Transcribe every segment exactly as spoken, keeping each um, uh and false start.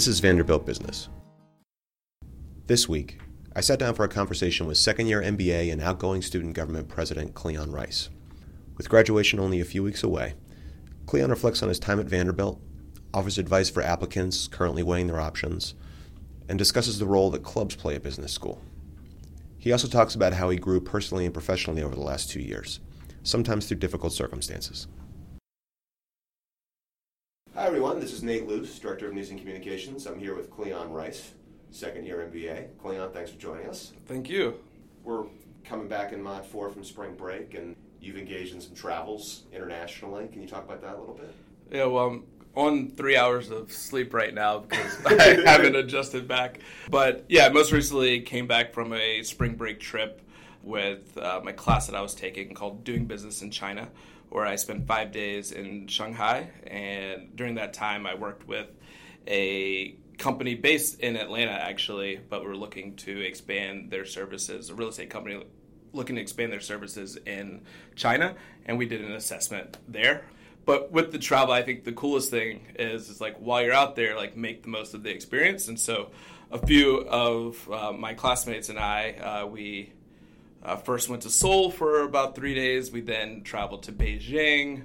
This is Vanderbilt Business. This week, I sat down for a conversation with second-year M B A and outgoing student government president Cleon Rice. With graduation only a few weeks away, Cleon reflects on his time at Vanderbilt, offers advice for applicants currently weighing their options, and discusses the role that clubs play at business school. He also talks about how he grew personally and professionally over the last two years, sometimes through difficult circumstances. Hi everyone, this is Nate Luce, Director of News and Communications. I'm here with Cleon Rice, second-year M B A. Cleon, thanks for joining us. Thank you. We're coming back in Mod four from spring break, and you've engaged in some travels internationally. Can you talk about that a little bit? Yeah, well, I'm on three hours of sleep right now because I haven't adjusted back. But yeah, most recently came back from a spring break trip with uh, my class that I was taking called Doing Business in China, where I spent five days in Shanghai. And during that time, I worked with a company based in Atlanta, actually, but we're looking to expand their services, a real estate company looking to expand their services in China. And we did an assessment there. But with the travel, I think the coolest thing is, is like while you're out there, like make the most of the experience. And so a few of uh, my classmates and I, uh, we... Uh, first went to Seoul for about three days. We then traveled to Beijing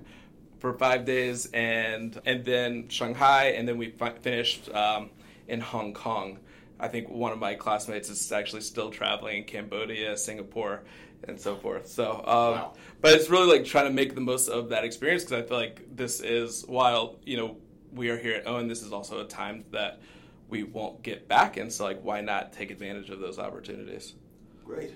for five days and and then Shanghai. And then we fi- finished um, in Hong Kong. I think one of my classmates is actually still traveling in Cambodia, Singapore, and so forth. So, um, wow. But it's really like trying to make the most of that experience, because I feel like this is, while, you know, we are here at Owen, this is also a time that we won't get back. And so like, why not take advantage of those opportunities? Great.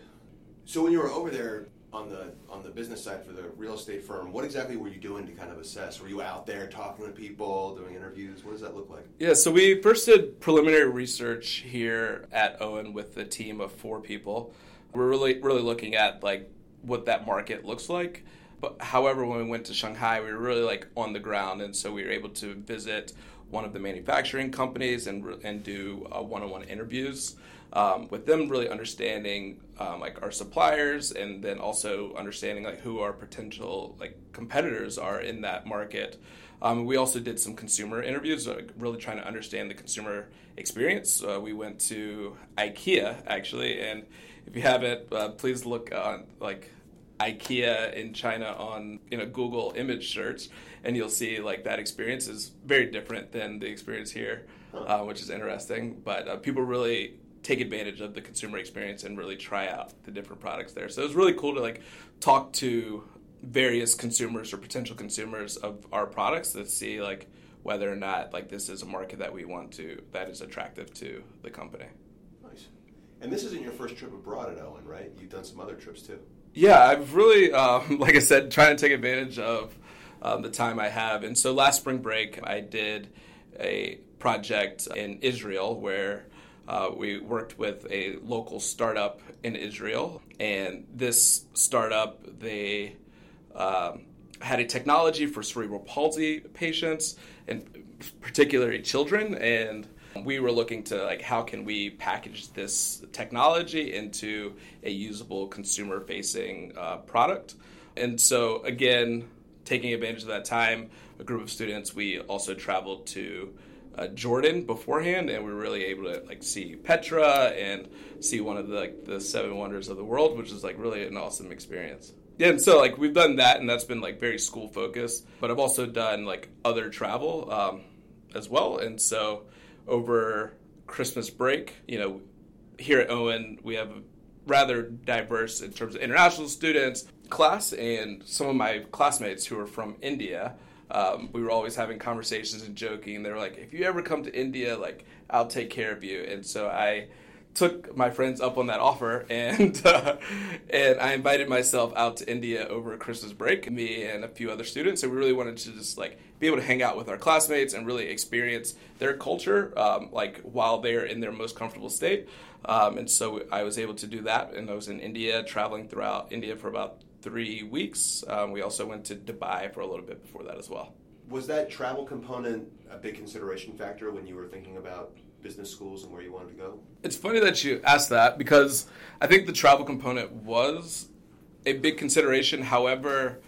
So when you were over there on the on the business side for the real estate firm, what exactly were you doing to kind of assess? Were you out there talking to people, doing interviews? What does that look like? Yeah, so we first did preliminary research here at Owen with a team of four people. We're really really looking at like what that market looks like. But however, when we went to Shanghai, we were really like on the ground, and so we were able to visit one of the manufacturing companies and and do uh, one-on-one interviews um, with them, really understanding um, like our suppliers, and then also understanding like who our potential like competitors are in that market. Um, we also did some consumer interviews, like really trying to understand the consumer experience. Uh, we went to IKEA actually, and if you haven't, uh, please look on like IKEA in China on you know Google image search, and you'll see like that experience is very different than the experience here, uh, which is interesting. But uh, people really take advantage of the consumer experience and really try out the different products there. So it's really cool to like talk to various consumers or potential consumers of our products to see like whether or not like this is a market that we want to that is attractive to the company. Nice. And this isn't your first trip abroad at Owen, right? You've done some other trips too. Yeah, I've really, um, like I said, trying to take advantage of um, the time I have. And so last spring break, I did a project in Israel where uh, we worked with a local startup in Israel. And this startup, they um, had a technology for cerebral palsy patients, and particularly children. And we were looking to, like, how can we package this technology into a usable consumer-facing uh, product? And so, again, taking advantage of that time, a group of students, we also traveled to uh, Jordan beforehand, and we were really able to, like, see Petra and see one of the, like, the seven wonders of the world, which is, like, really an awesome experience. Yeah, and so, like, we've done that, and that's been, like, very school-focused. But I've also done, like, other travel um, as well, and so over Christmas break, you know, here at Owen, we have a rather diverse in terms of international students class, and some of my classmates who are from India, um, we were always having conversations and joking, and they were like, if you ever come to India, like, I'll take care of you. And so I took my friends up on that offer, and uh, and I invited myself out to India over Christmas break, me and a few other students. So we really wanted to just like be able to hang out with our classmates and really experience their culture, um, like while they're in their most comfortable state. Um, and so I was able to do that, and I was in India, traveling throughout India for about three weeks. Um, we also went to Dubai for a little bit before that as well. Was that travel component a big consideration factor when you were thinking about business schools and where you wanted to go? It's funny that you asked that, because I think the travel component was a big consideration. However,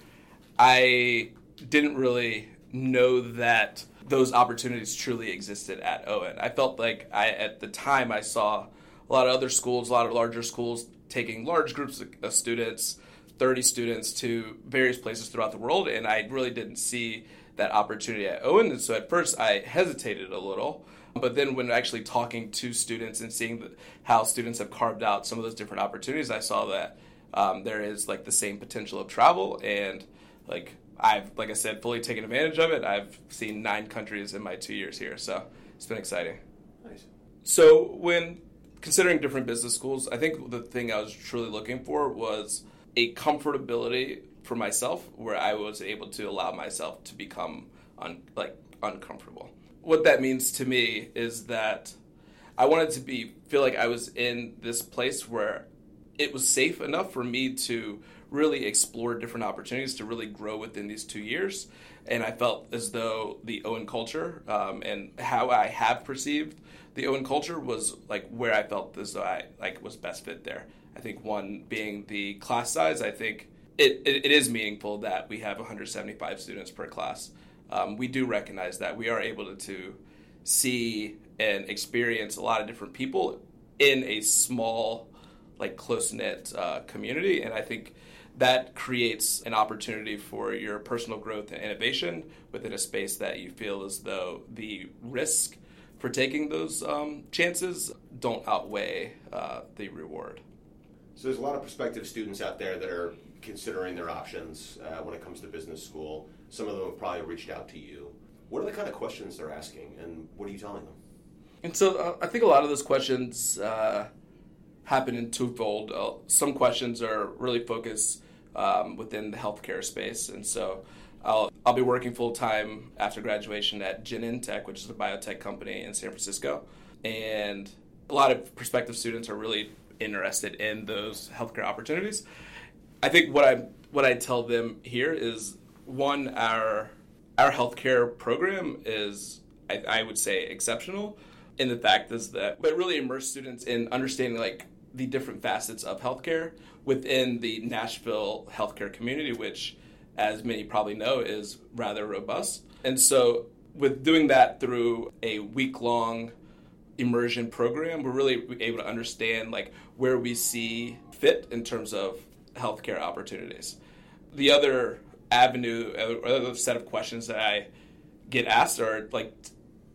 I didn't really know that those opportunities truly existed at Owen. I felt like I, at the time, I saw a lot of other schools, a lot of larger schools taking large groups of students, thirty students, to various places throughout the world, and I really didn't see that opportunity at Owen. And so at first I hesitated a little, but then when actually talking to students and seeing the, how students have carved out some of those different opportunities, I saw that um, there is like the same potential of travel, and like I've, like I said, fully taken advantage of it. I've seen nine countries in my two years here, so it's been exciting. Nice. So when considering different business schools, I think the thing I was truly looking for was a comfortability for myself where I was able to allow myself to become un- like uncomfortable. What that means to me is that I wanted to be feel like I was in this place where it was safe enough for me to really explore different opportunities, to really grow within these two years. And I felt as though the Owen culture um, and how I have perceived the Owen culture was like where I felt as though I like was best fit there. I think one being the class size. I think it, it, it is meaningful that we have one hundred seventy-five students per class. Um, we do recognize that. We are able to, to see and experience a lot of different people in a small, like close-knit uh, community. And I think that creates an opportunity for your personal growth and innovation within a space that you feel as though the risk for taking those um, chances don't outweigh uh, the reward. So there's a lot of prospective students out there that are considering their options uh, when it comes to business school. Some of them have probably reached out to you. What are the kind of questions they're asking, and what are you telling them? And so uh, I think a lot of those questions uh, happen in twofold. Uh, some questions are really focused um, within the healthcare space, and so I'll I'll be working full time after graduation at Genentech, which is a biotech company in San Francisco, and a lot of prospective students are really interested in those healthcare opportunities. I think what I what I tell them here is, one, our our healthcare program is I, I would say exceptional, in the fact is that but really immerse students in understanding like the different facets of healthcare within the Nashville healthcare community, which, as many probably know, is rather robust. And so with doing that through a week-long immersion program, we're really able to understand like where we see fit in terms of healthcare opportunities. The other avenue, other set of questions that I get asked are like,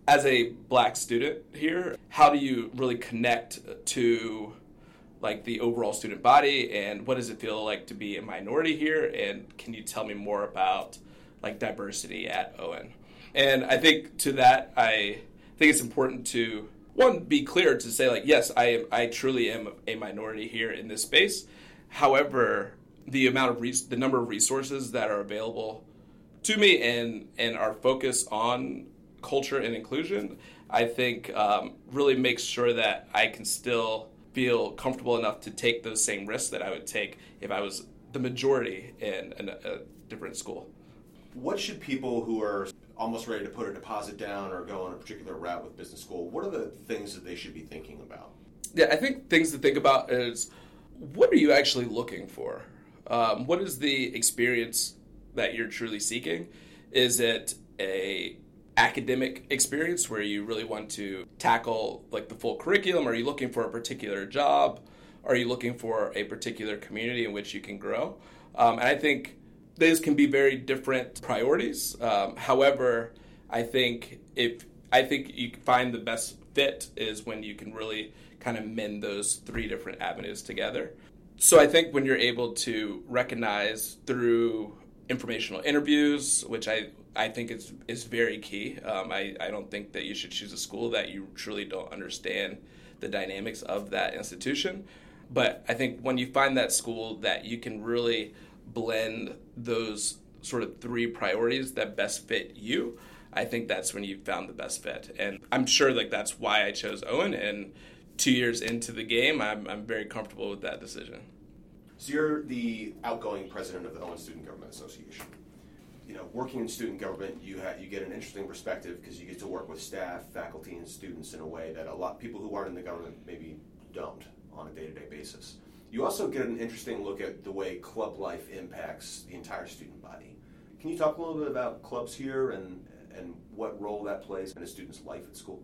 as a Black student here, how do you really connect to like the overall student body, and what does it feel like to be a minority here, and can you tell me more about like diversity at Owen? And I think to that, I think it's important to, one, be clear to say, like, yes, I am, I truly am a minority here in this space. However, the amount of res- the number of resources that are available to me and and our focus on culture and inclusion, I think um, really makes sure that I can still feel comfortable enough to take those same risks that I would take if I was the majority in, in a, a different school. What should people who are almost ready to put a deposit down or go on a particular route with business school, what are the things that they should be thinking about? Yeah, I think things to think about is, what are you actually looking for? Um, what is the experience that you're truly seeking? Is it a academic experience where you really want to tackle like the full curriculum? Are you looking for a particular job? Are you looking for a particular community in which you can grow? Um, and I think these can be very different priorities. Um, however, I think if I think you find the best fit is when you can really kind of mend those three different avenues together. So I think when you're able to recognize through informational interviews, which I, I think is is very key. Um, I, I don't think that you should choose a school that you truly don't understand the dynamics of that institution. But I think when you find that school that you can really blend those sort of three priorities that best fit you, I think that's when you found the best fit. And I'm sure like that's why I chose Owen, and two years into the game, I'm I'm very comfortable with that decision. So you're the outgoing president of the Owen Student Government Association. You know, working in student government, you ha- you get an interesting perspective because you get to work with staff, faculty, and students in a way that a lot of people who aren't in the government maybe don't on a day-to-day basis. You also get an interesting look at the way club life impacts the entire student body. Can you talk a little bit about clubs here and and what role that plays in a student's life at school?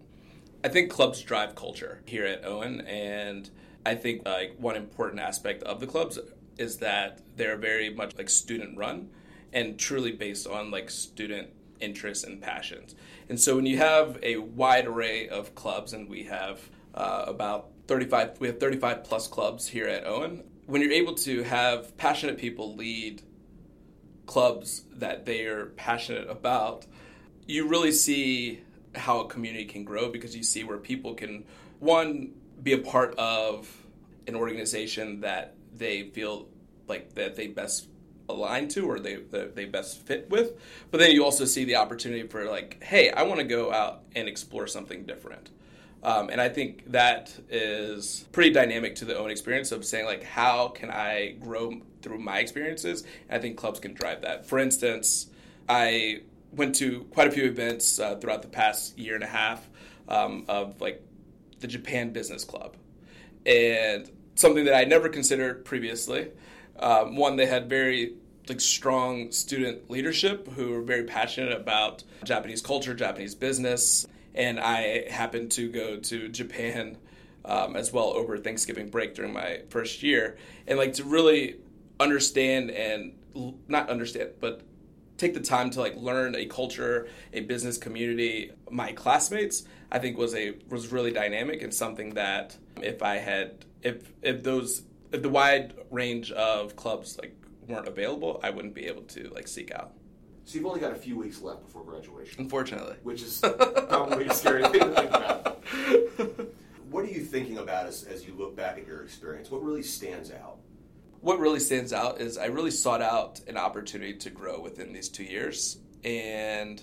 I think clubs drive culture here at Owen, and I think like one important aspect of the clubs is that they're very much like student run and truly based on like student interests and passions. And so when you have a wide array of clubs, and we have uh, about thirty-five, we have thirty-five plus clubs here at Owen, when you're able to have passionate people lead clubs that they are passionate about, you really see how a community can grow, because you see where people can, one, be a part of an organization that they feel like that they best align to or they they best fit with. But then you also see the opportunity for like, hey, I want to go out and explore something different. Um, and I think that is pretty dynamic to the own experience of saying like, how can I grow through my experiences? And I think clubs can drive that. For instance, I went to quite a few events uh, throughout the past year and a half um, of like the Japan Business Club, and something that I never considered previously. Um, one, they had very like strong student leadership who were very passionate about Japanese culture, Japanese business. And I happened to go to Japan um, as well over Thanksgiving break during my first year. And like to really understand and l- not understand, but take the time to like learn a culture, a business community, my classmates, I think was a was really dynamic and something that if I had, if if those, if the wide range of clubs like weren't available, I wouldn't be able to like seek out. So you've only got a few weeks left before graduation. Unfortunately. Which is probably a scary thing to think about. What are you thinking about as, as you look back at your experience? What really stands out? What really stands out is I really sought out an opportunity to grow within these two years. And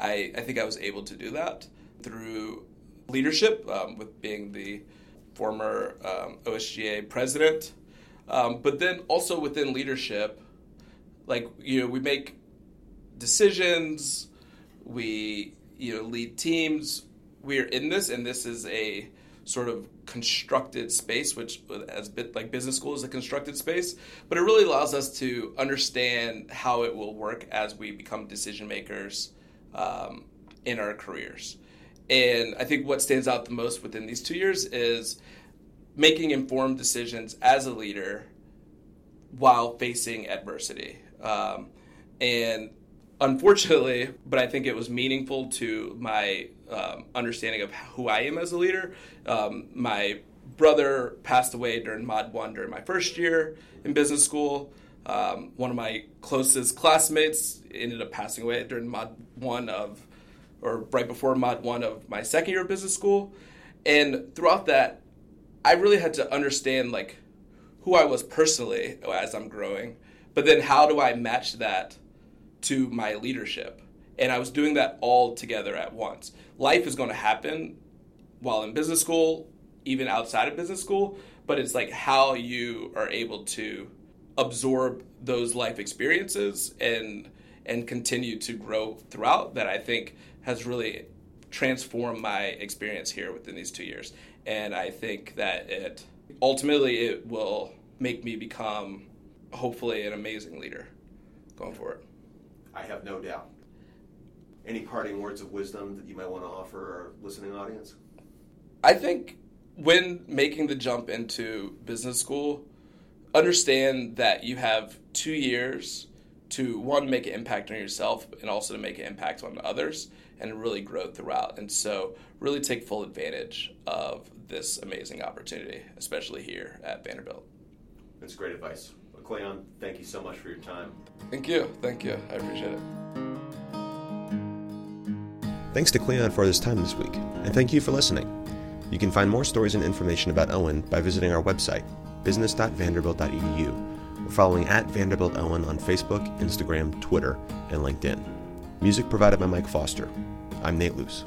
I, I think I was able to do that through leadership, um, with being the former um, O S G A president. Um, but then also within leadership, like, you know, we make decisions, we, you know, lead teams. We're in this, and this is a sort of constructed space, which as bit like business school is a constructed space, but it really allows us to understand how it will work as we become decision makers um, in our careers. And I think what stands out the most within these two years is making informed decisions as a leader while facing adversity. Um, and Unfortunately, but I think it was meaningful to my um, understanding of who I am as a leader. Um, my brother passed away during Mod one during my first year in business school. Um, one of my closest classmates ended up passing away during Mod one of, or right before Mod one of my second year of business school. And throughout that, I really had to understand like who I was personally as I'm growing, but then how do I match that to my leadership? And I was doing that all together at once. Life is going to happen while in business school, even outside of business school, but it's like how you are able to absorb those life experiences and and continue to grow throughout that, I think has really transformed my experience here within these two years. And I think that it ultimately it will make me become hopefully an amazing leader going forward. I have no doubt. Any parting words of wisdom that you might want to offer our listening audience? I think when making the jump into business school, understand that you have two years to, one, make an impact on yourself and also to make an impact on others and really grow throughout. And so really take full advantage of this amazing opportunity, especially here at Vanderbilt. That's great advice. Cleon, thank you so much for your time. Thank you. Thank you. I appreciate it. Thanks to Cleon for his time this week, and thank you for listening. You can find more stories and information about Owen by visiting our website, business dot vanderbilt dot e d u, or following at Vanderbilt Owen on Facebook, Instagram, Twitter, and LinkedIn. Music provided by Mike Foster. I'm Nate Luce.